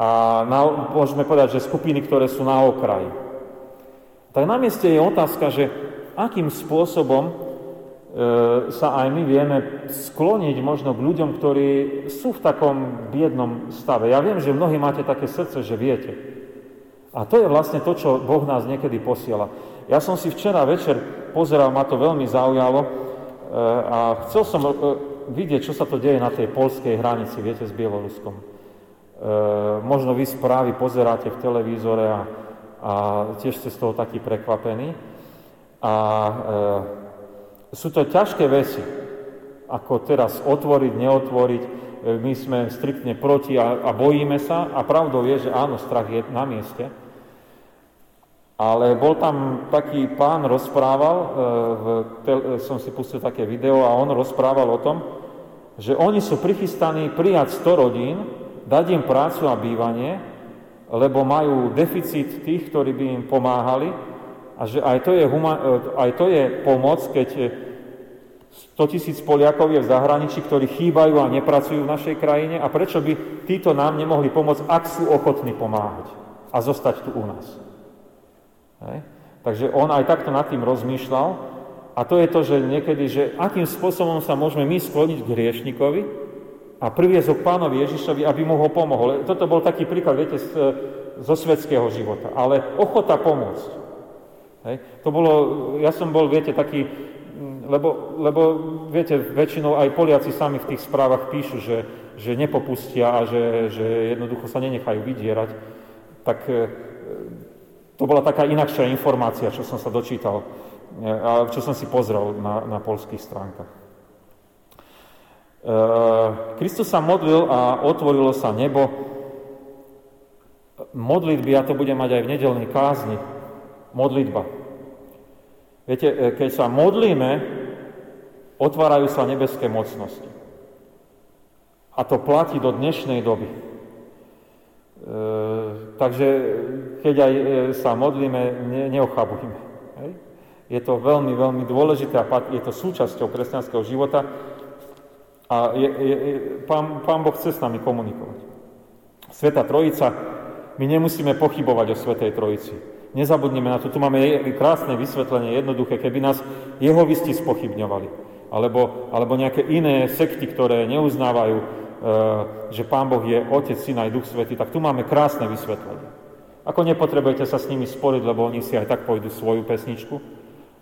A môžeme povedať, že skupiny, ktoré sú na okraji. Tak na mieste je otázka, že akým spôsobom sa aj my vieme skloniť možno k ľuďom, ktorí sú v takom biednom stave. Ja viem, že mnohí máte také srdce, že viete. A to je vlastne to, čo Boh nás niekedy posiela. Ja som si včera večer pozeral, ma to veľmi zaujalo a chcel som vidieť, čo sa to deje na tej poľskej hranici, viete, s Bieloruskom. Možno vy správy pozeráte v televízore a tiež ste z toho takí prekvapení. A sú to ťažké veci, ako teraz otvoriť, neotvoriť. My sme striktne proti a bojíme sa. A pravdou je, že áno, strach je na mieste. Ale bol tam taký pán, rozprával, som si pustil také video a on rozprával o tom, že oni sú prichystaní prijať 100 rodín, dať im prácu a bývanie, lebo majú deficit tých, ktorí by im pomáhali, a že aj to je pomoc, keď 100 000 Poliakov je v zahraničí, ktorí chýbajú a nepracujú v našej krajine. A prečo by títo nám nemohli pomôcť, ak sú ochotní pomáhať a zostať tu u nás? Hej. Takže on aj takto nad tým rozmýšľal. A to je to, že niekedy, že akým spôsobom sa môžeme my skloniť k hriešnikovi a priviesť ho k Pánovi Ježišovi, aby mu ho pomohol. Toto bol taký príklad, viete, zo svetského života. Ale ochota pomôcť. Hej. To bolo, ja som bol, viete, taký, lebo viete, väčšinou aj Poliaci sami v tých správach píšu, že nepopustia a že jednoducho sa nenechajú vydierať. Tak to bola taká inakšia informácia, čo som sa dočítal a čo som si pozrel na poľských stránkach. Kristus sa modlil a otvorilo sa nebo. Modlitby, ja to budem mať aj v nedeľnej kázni, modlitba. Viete, keď sa modlíme, otvárajú sa nebeské mocnosti. A to platí do dnešnej doby. Takže keď aj sa modlíme, neochabujme. Hej? Je to veľmi, veľmi dôležité a je to súčasťou kresťanského života a Pán Boh chce s nami komunikovať. Svätá Trojica, my nemusíme pochybovať o Svätej Trojici. Nezabudnime na to, tu máme krásne vysvetlenie, jednoduché, keby nás jehovisti spochybňovali. Alebo nejaké iné sekty, ktoré neuznávajú, že Pán Boh je Otec, Syn aj Duch Svätý, tak tu máme krásne vysvetlenie. Ako nepotrebujete sa s nimi sporiť, lebo oni si aj tak pôjdu svoju pesničku,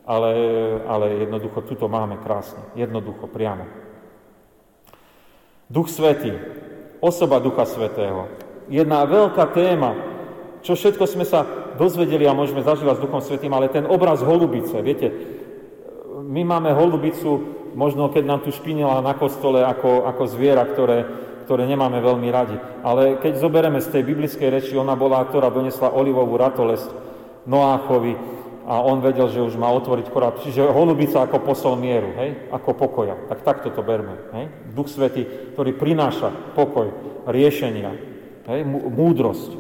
ale jednoducho tu to máme krásne, jednoducho, priamo. Duch Svätý, osoba Ducha Svätého, jedna veľká téma, čo všetko sme sa dozvedeli a môžeme zažívať s Duchom Svätým, ale ten obraz holubice, viete, my máme holubicu, možno keď nám tu špinila na kostole ako zviera, ktoré nemáme veľmi radi. Ale keď zoberieme z tej biblickej reči, ona bola, ktorá donesla olivovú ratolesť Noáchovi a on vedel, že už má otvoriť koráb. Čiže holubica ako posol mieru, hej? Ako pokoja. Tak takto to berme. Hej? Duch Svätý, ktorý prináša pokoj, riešenia, hej? Múdrosť.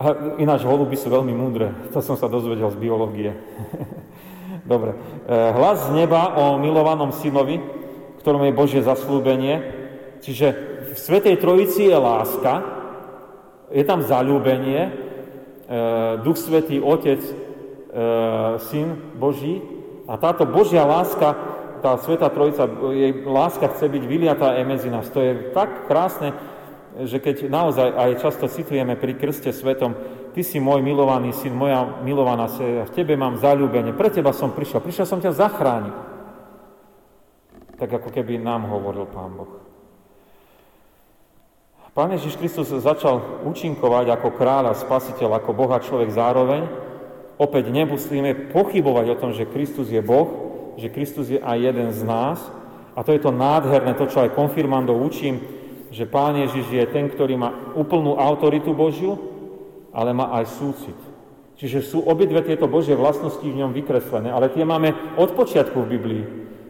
A ináč holuby sú veľmi múdre. To som sa dozvedel z biológie. Dobre. Hlas z neba o milovanom synovi, ktorom je Božie zasľúbenie. Čiže v Svätej Trojici je láska, je tam zaľúbenie, Duch Svätý, Otec, Syn Boží. A táto Božia láska, tá Svätá Trojica, jej láska chce byť vyliatá aj medzi nás. To je tak krásne, že keď naozaj aj často citujeme pri krste svetom, Ty si môj milovaný syn, moja milovaná sestra, v tebe mám zaľúbenie, pre teba som prišiel, som ťa zachrániť. Tak ako keby nám hovoril Pán Boh. Pán Ježiš Kristus začal účinkovať ako kráľ a spasiteľ, ako Boh a človek zároveň. Opäť nemusíme pochybovať o tom, že Kristus je Boh, že Kristus je aj jeden z nás. A to je to nádherné, to čo aj konfirmandov učím, že Pán Ježiš je ten, ktorý má úplnú autoritu Božiu, ale má aj súcit. Čiže sú obidve tieto Božie vlastnosti v ňom vykreslené, ale tie máme od počiatku v Biblii.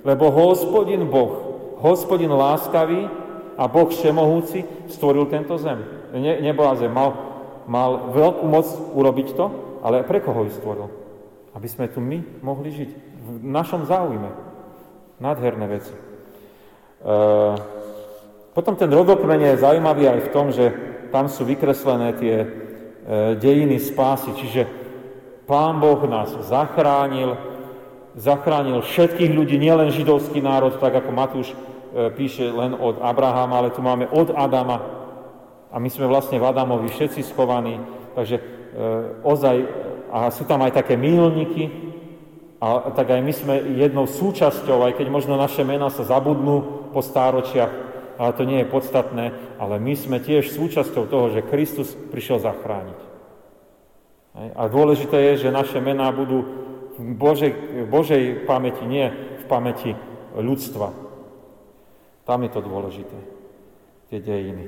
Lebo Hospodin Boh, Hospodin láskavý a Boh všemohúci stvoril tento zem. Nebola zem, mal veľkú moc urobiť to, ale pre koho ju stvoril? Aby sme tu my mohli žiť. V našom záujme. Nádherné veci. Potom ten rodokmeň je zaujímavý aj v tom, že tam sú vykreslené tie dejiny spásy, čiže Pán Boh nás zachránil všetkých ľudí, nielen židovský národ, tak ako Matúš píše len od Abrahama, ale tu máme od Adama a my sme vlastne v Adamovi všetci schovaní, takže ozaj, a sú tam aj také míľniky, a tak aj my sme jednou súčasťou, aj keď možno naše mená sa zabudnú po stáročiach, ale to nie je podstatné, ale my sme tiež súčasťou toho, že Kristus prišiel zachrániť. A dôležité je, že naše mená budú v Božej pamäti, nie v pamäti ľudstva. Tam je to dôležité, tie dejiny.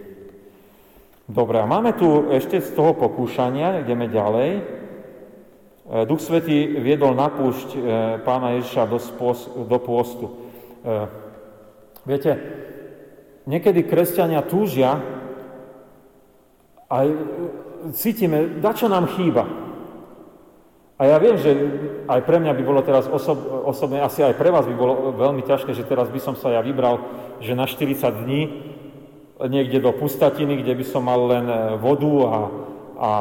Dobre, a máme tu ešte z toho pokúšania, ideme ďalej. Duch Svätý viedol na púšť Pána Ježiša do pôstu. Viete, niekedy kresťania túžia a cítime, dačo nám chýba. A ja viem, že aj pre mňa by bolo teraz osobne, asi aj pre vás by bolo veľmi ťažké, že teraz by som sa ja vybral, že na 40 dní niekde do pustatiny, kde by som mal len vodu a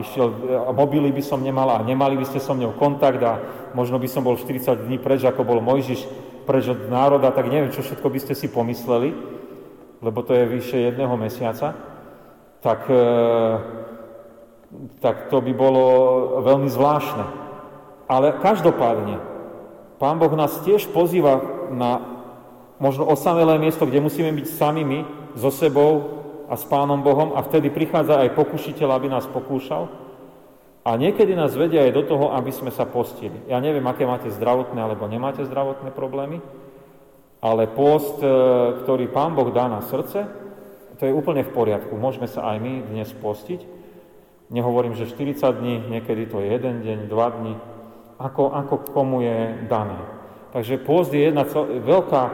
išiel, mobily by som nemal a nemali by ste so mnou kontakt a možno by som bol 40 dní preč, ako bol Mojžiš preč od národa, tak neviem, čo všetko by ste si pomysleli, lebo to je vyše 1 mesiaca, tak to by bolo veľmi zvláštne. Ale každopádne, Pán Boh nás tiež pozýva na možno osamelé miesto, kde musíme byť samými, so sebou a s Pánom Bohom a vtedy prichádza aj pokušiteľ, aby nás pokúšal. A niekedy nás vedia aj do toho, aby sme sa postili. Ja neviem, aké máte zdravotné alebo nemáte zdravotné problémy, ale post, ktorý Pán Boh dá na srdce, to je úplne v poriadku. Môžeme sa aj my dnes postiť. Nehovorím, že 40 dní, niekedy to je 1 deň, 2 dní, ako komu je dané. Takže post je jedna veľká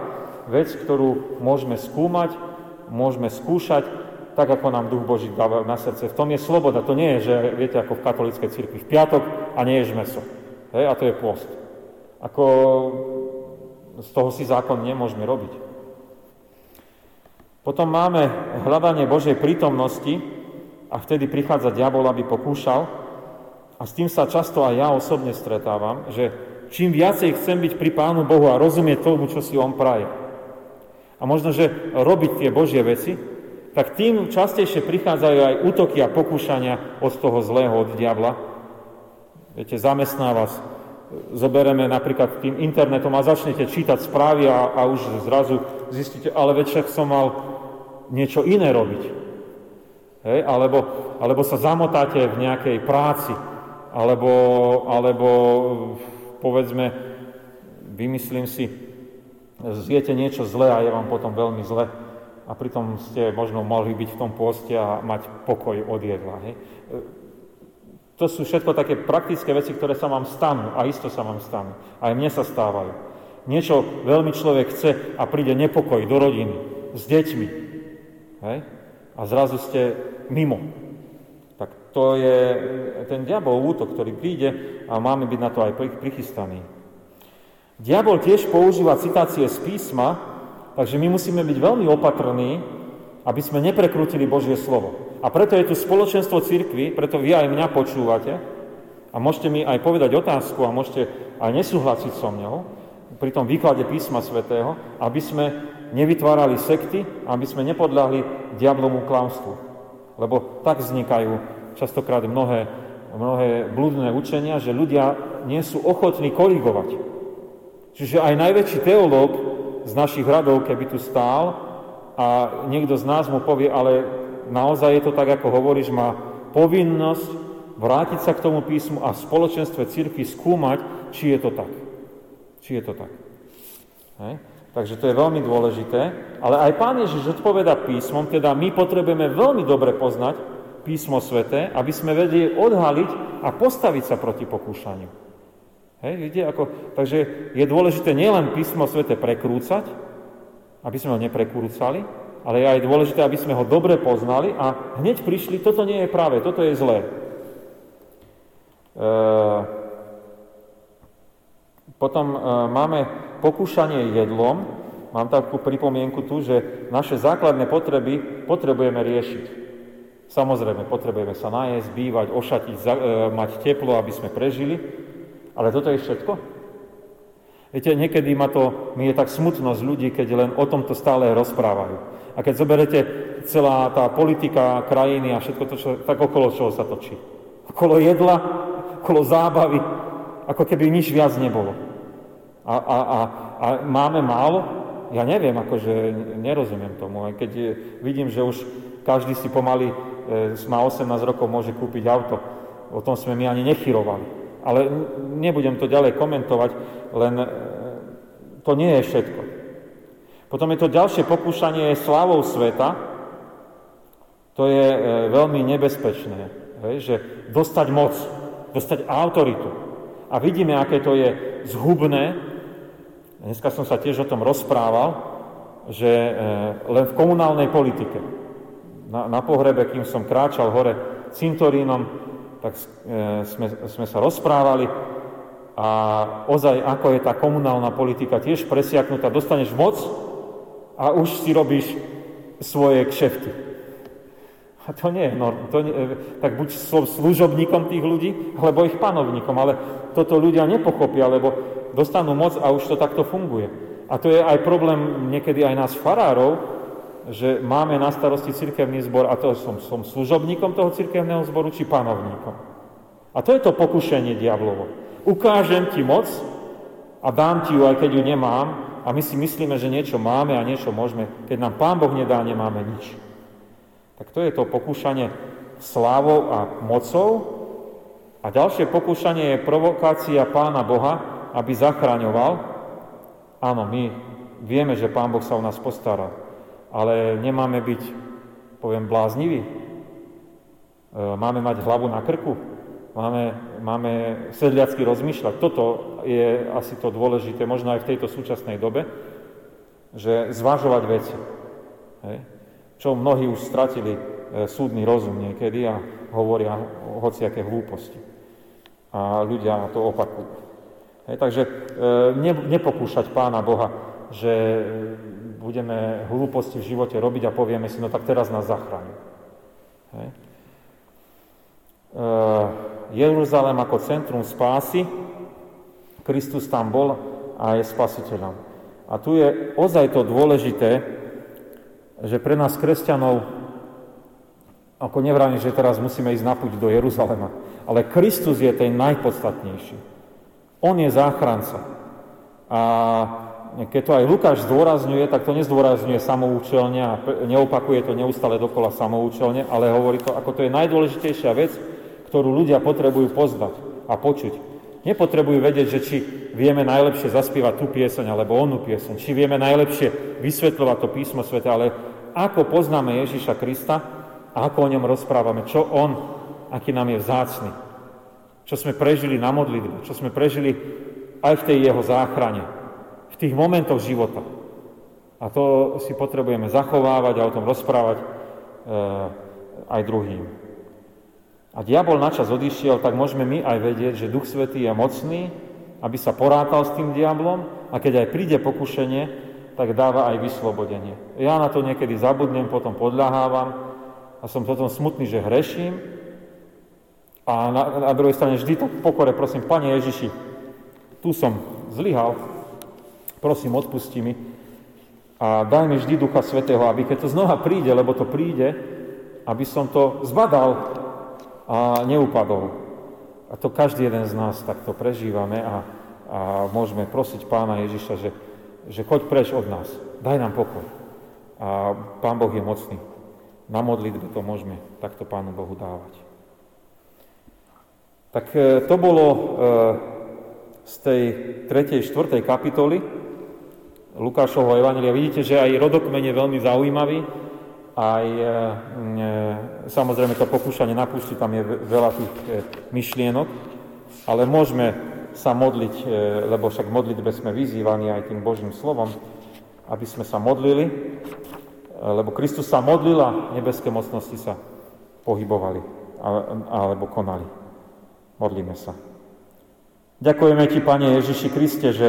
vec, ktorú môžeme skúmať, môžeme skúšať tak ako nám Duch Boží dáva na srdce. V tom je sloboda. To nie je, že viete, ako v katolíckej cirkvi v piatok a nie ješ meso. Hej, a to je pôst. Ako z toho si zákon nemôžeme robiť. Potom máme hľadanie Božej prítomnosti a vtedy prichádza diabol, aby pokúšal. A s tým sa často aj ja osobne stretávam, že čím viacej chcem byť pri Pánu Bohu a rozumieť tomu, čo si On praje. A možno, že robiť tie Božie veci, tak tým častejšie prichádzajú aj útoky a pokúšania od toho zlého, od diabla. Viete, zamestná vás, zobereme napríklad tým internetom a začnete čítať správy a už zrazu zistíte, ale večer som mal niečo iné robiť. Hej? Alebo sa zamotáte v nejakej práci, alebo povedzme, vymyslím si, zjete niečo zlé a je vám potom veľmi zle. A pritom ste možno mohli byť v tom pôste a mať pokoj od jedla. Hej? To sú všetko také praktické veci, ktoré sa vám stanú. A isto sa vám stanú. Aj mne sa stávajú. Niečo veľmi človek chce a príde nepokoj do rodiny, s deťmi. Hej? A zrazu ste mimo. Tak to je ten diabol útok, ktorý príde a máme byť na to aj prichystaní. Diabol tiež používa citácie z písma, takže my musíme byť veľmi opatrní, aby sme neprekrútili Božie slovo. A preto je tu spoločenstvo cirkvi, preto vy aj mňa počúvate a môžete mi aj povedať otázku a môžete aj nesúhlasiť so mňou pri tom výklade písma svätého, aby sme nevytvárali sekty, aby sme nepodľahli diablomu klamstvu. Lebo tak vznikajú častokrát mnohé blúdne učenia, že ľudia nie sú ochotní korigovať. Čiže aj najväčší teológ z našich radov, keby tu stál a niekto z nás mu povie, ale naozaj je to tak, ako hovoríš, má povinnosť vrátiť sa k tomu písmu a v spoločenstve cirkvi skúmať, či je to tak. Či je to tak. Hej. Takže to je veľmi dôležité. Ale aj Pán Ježiš odpoveda písmom, teda my potrebujeme veľmi dobre poznať písmo sväté, aby sme vedeli odhaliť a postaviť sa proti pokúšaniu. Hej, vidíte, takže je dôležité nielen písmo sväté prekrúcať, aby sme ho neprekrúcali, ale je aj dôležité, aby sme ho dobre poznali a hneď prišli, toto nie je práve, toto je zlé. Potom máme pokúšanie jedlom. Mám takú pripomienku tu, že naše základné potreby potrebujeme riešiť. Samozrejme, potrebujeme sa najesť, bývať, ošatiť, mať teplo, aby sme prežili. Ale toto je všetko. Viete, niekedy mi je tak smutno z ľudí, keď len o tomto stále rozprávajú. A keď zoberete celá tá politika krajiny a všetko to, tak okolo čoho sa točí. Okolo jedla, okolo zábavy, ako keby nič viac nebolo. A máme málo? Ja neviem, akože nerozumiem tomu. Aj keď vidím, že už každý si pomaly má 18 rokov, môže kúpiť auto. O tom sme my ani nechyrovali. Ale nebudem to ďalej komentovať, len to nie je všetko. Potom je to ďalšie pokúšanie slávou sveta. To je veľmi nebezpečné, že dostať moc, dostať autoritu. A vidíme, aké to je zhubné. Dneska som sa tiež o tom rozprával, že len v komunálnej politike. Na pohrebe, kým som kráčal hore cintorínom, tak sme sa rozprávali a ozaj, ako je tá komunálna politika tiež presiaknutá. Dostaneš moc a už si robíš svoje kšefty. A to nie je tak buď služobníkom tých ľudí, alebo ich panovníkom. Ale toto ľudia nepochopia, lebo dostanú moc a už to takto funguje. A to je aj problém niekedy aj nás farárov, že máme na starosti cirkevný zbor a to som služobníkom toho cirkevného zboru či panovníkom. A to je to pokušenie diablovo. Ukážem ti moc a dám ti ju, aj keď ju nemám, a my si myslíme, že niečo máme a niečo môžeme. Keď nám Pán Boh nedá, nemáme nič. Tak to je to pokúšanie slávou a mocou. A ďalšie pokúšanie je provokácia Pána Boha, aby zachraňoval. Áno, my vieme, že Pán Boh sa o nás postará. Ale nemáme byť, blázniví. Máme mať hlavu na krku. Máme sedliacky rozmýšľať. Toto je asi to dôležité, možno aj v tejto súčasnej dobe, že zvažovať veci. Hej. čo mnohí už stratili súdny rozum niekedy a hovoria hociaké hlúposti. A ľudia to opakujú. Takže nepokúšať Pána Boha, že budeme hlúposti v živote robiť a povieme si, no tak teraz nás zachráni. Jeruzalém ako centrum spásy, Kristus tam bol a je spasiteľom. A tu je ozaj to dôležité, že pre nás kresťanov, ako nevravím, že teraz musíme ísť na púť do Jeruzalema, ale Kristus je ten najpodstatnejší. On je záchranca. A keď to aj Lukáš zdôrazňuje, tak to nezdôrazňuje samoučelne a neopakuje to neustále dokola samoučelne, ale hovorí to, ako to je najdôležitejšia vec, ktorú ľudia potrebujú poznať a počuť. Nepotrebujú vedieť, že či vieme najlepšie zaspievať tú pieseň, alebo onú pieseň, či vieme najlepšie vysvetľovať to písmo svete, ale ako poznáme Ježiša Krista a ako o ňom rozprávame, čo on, aký nám je vzácny, čo sme prežili na modlitbe, čo sme prežili aj v tej jeho záchrane, v tých momentoch života. A to si potrebujeme zachovávať a o tom rozprávať aj druhým. A diabol načas odišiel, tak môžeme my aj vedieť, že Duch Svätý je mocný, aby sa porátal s tým diablom a keď aj príde pokušenie, tak dáva aj vyslobodenie. Ja na to niekedy zabudnem, potom podľahávam a som potom smutný, že hreším a na druhej strane vždy tak v pokore prosím, Pane Ježiši, tu som zlyhal, prosím, odpusti mi a daj mi vždy Ducha Svätého, aby keď to znova príde, lebo to príde, aby som to zbadal a neupadol. A to každý jeden z nás takto prežívame a môžeme prosiť Pána Ježiša, že choď preč od nás, daj nám pokoj. A Pán Boh je mocný. Na modlitbe to môžeme takto Pánu Bohu dávať. Tak to bolo z tej 3. 4. kapitoly Lukášovho evanjelia. Vidíte, že aj rodokmen je veľmi zaujímavý. Aj samozrejme to pokúšanie na púšti, tam je veľa tých myšlienok, ale môžeme sa modliť, lebo však v modlitbe sme vyzývaní aj tým Božím slovom, aby sme sa modlili, lebo Kristus sa modlil a nebeské mocnosti sa pohybovali alebo konali. Modlíme sa. Ďakujeme Ti, Pane Ježiši Kriste, že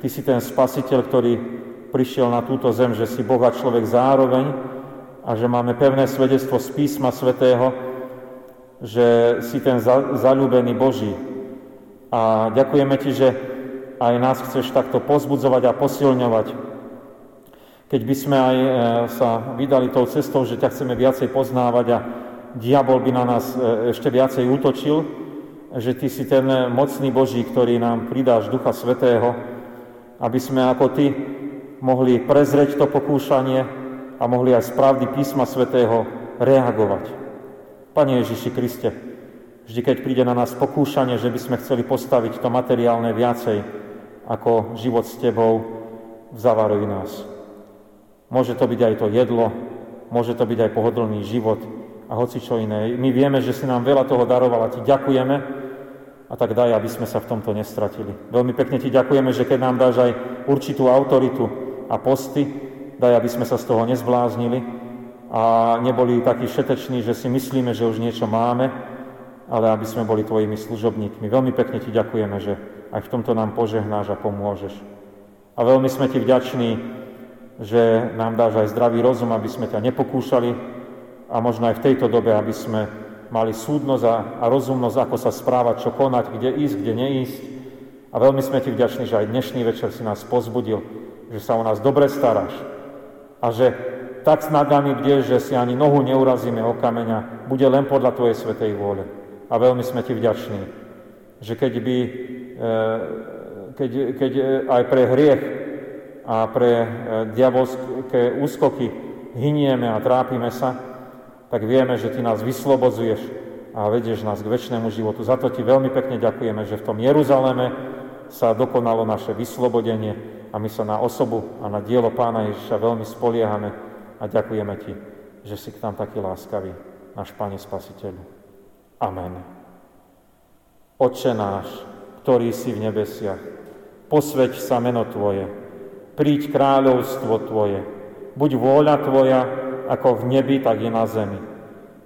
Ty si ten Spasiteľ, ktorý prišiel na túto zem, že si Boh a človek zároveň, a že máme pevné svedectvo z písma svätého, že si ten zaľúbený Boží. A ďakujeme Ti, že aj nás chceš takto pozbudzovať a posilňovať. Keď by sme aj sa vydali tou cestou, že ťa chceme viacej poznávať a diabol by na nás ešte viacej útočil, že Ty si ten mocný Boží, ktorý nám pridáš Ducha Svätého, aby sme ako Ty mohli prezrieť to pokúšanie a mohli aj z pravdy písma svätého reagovať. Pane Ježiši Kriste, vždy keď príde na nás pokúšanie, že by sme chceli postaviť to materiálne viacej ako život s Tebou, zavaruj nás. Môže to byť aj to jedlo, môže to byť aj pohodlný život a hocičo iné. My vieme, že si nám veľa toho daroval a Ti ďakujeme a tak daj, aby sme sa v tomto nestratili. Veľmi pekne Ti ďakujeme, že keď nám dáš aj určitú autoritu a posty, daj, aby sme sa z toho nezbláznili a neboli takí šeteční, že si myslíme, že už niečo máme, ale aby sme boli Tvojimi služobníkmi. Veľmi pekne Ti ďakujeme, že aj v tomto nám požehnáš a pomôžeš. A veľmi sme Ti vďační, že nám dáš aj zdravý rozum, aby sme ťa nepokúšali a možno aj v tejto dobe, aby sme mali súdnosť a rozumnosť, ako sa správať, čo konať, kde ísť, kde neísť. A veľmi sme Ti vďační, že aj dnešný večer si nás pozbudil, že sa o nás dobre staráš. A že tak nad nami bdieš, že si ani nohu neurazíme o kameňa, bude len podľa Tvojej svätej vôle. A veľmi sme Ti vďační, že keď aj pre hriech a pre diabolské úskoky hynieme a trápime sa, tak vieme, že Ty nás vyslobodzuješ a vedieš nás k večnému životu. Za to Ti veľmi pekne ďakujeme, že v tom Jeruzaleme sa dokonalo naše vyslobodenie, a my sa na osobu a na dielo Pána Ježiša veľmi spoliehame a ďakujeme Ti, že si k nám taký láskavý, náš Pane Spasiteľu. Amen. Otče náš, ktorý si v nebesiach, posväť sa meno Tvoje, príď kráľovstvo Tvoje, buď vôľa Tvoja, ako v nebi, tak je na zemi.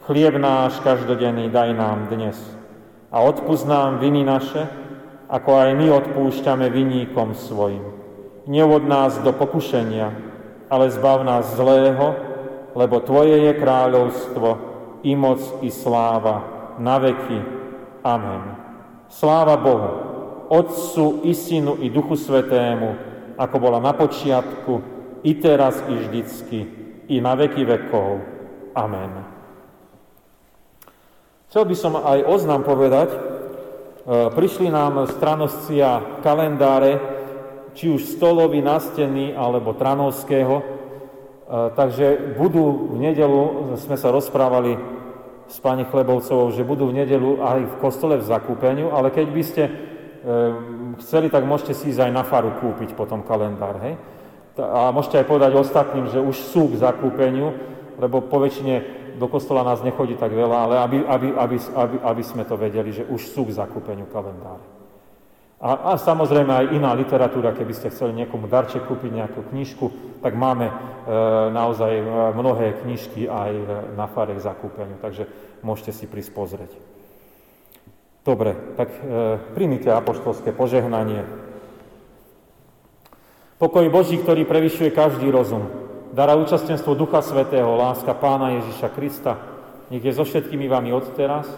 Chlieb náš každodenný daj nám dnes a odpusť nám viny naše, ako aj my odpúšťame vinníkom svojim. Neuvod nás do pokušenia, ale zbav nás zlého, lebo Tvoje je kráľovstvo, i moc, i sláva, na veky. Amen. Sláva Bohu, Otcu, i Synu, i Duchu Svätému, ako bola na počiatku, i teraz, i vždycky, i na veky vekov. Amen. Chcel by som aj oznám povedať, prišli nám stranoscia kalendáre, či už stolový, nástenný, alebo tranovského, takže budú v nedeľu, sme sa rozprávali s pani Chlebovcovou, že budú v nedeľu aj v kostole v zakúpeniu, ale keď by ste chceli, tak môžete si ísť aj na faru kúpiť potom kalendár, hej? A môžete aj povedať ostatným, že už sú k zakúpeniu, lebo poväčšine do kostola nás nechodí tak veľa, ale aby sme to vedeli, že už sú k zakúpeniu kalendáre. A samozrejme aj iná literatúra, keby ste chceli niekomu darček kúpiť nejakú knižku, tak máme naozaj mnohé knižky aj na fare k zakúpeniu, takže môžete si prísť pozrieť. Dobre, tak príjmite apoštolské požehnanie. Pokoj Boží, ktorý prevyšuje každý rozum, dará účastenstvo Ducha Svätého, láska Pána Ježiša Krista, nech je so všetkými vami od teraz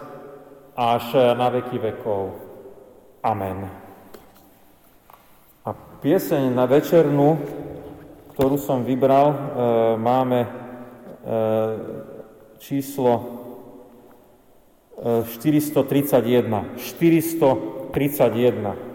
až na veky vekov. Amen. A pieseň na večernú, ktorú som vybral, máme číslo 431.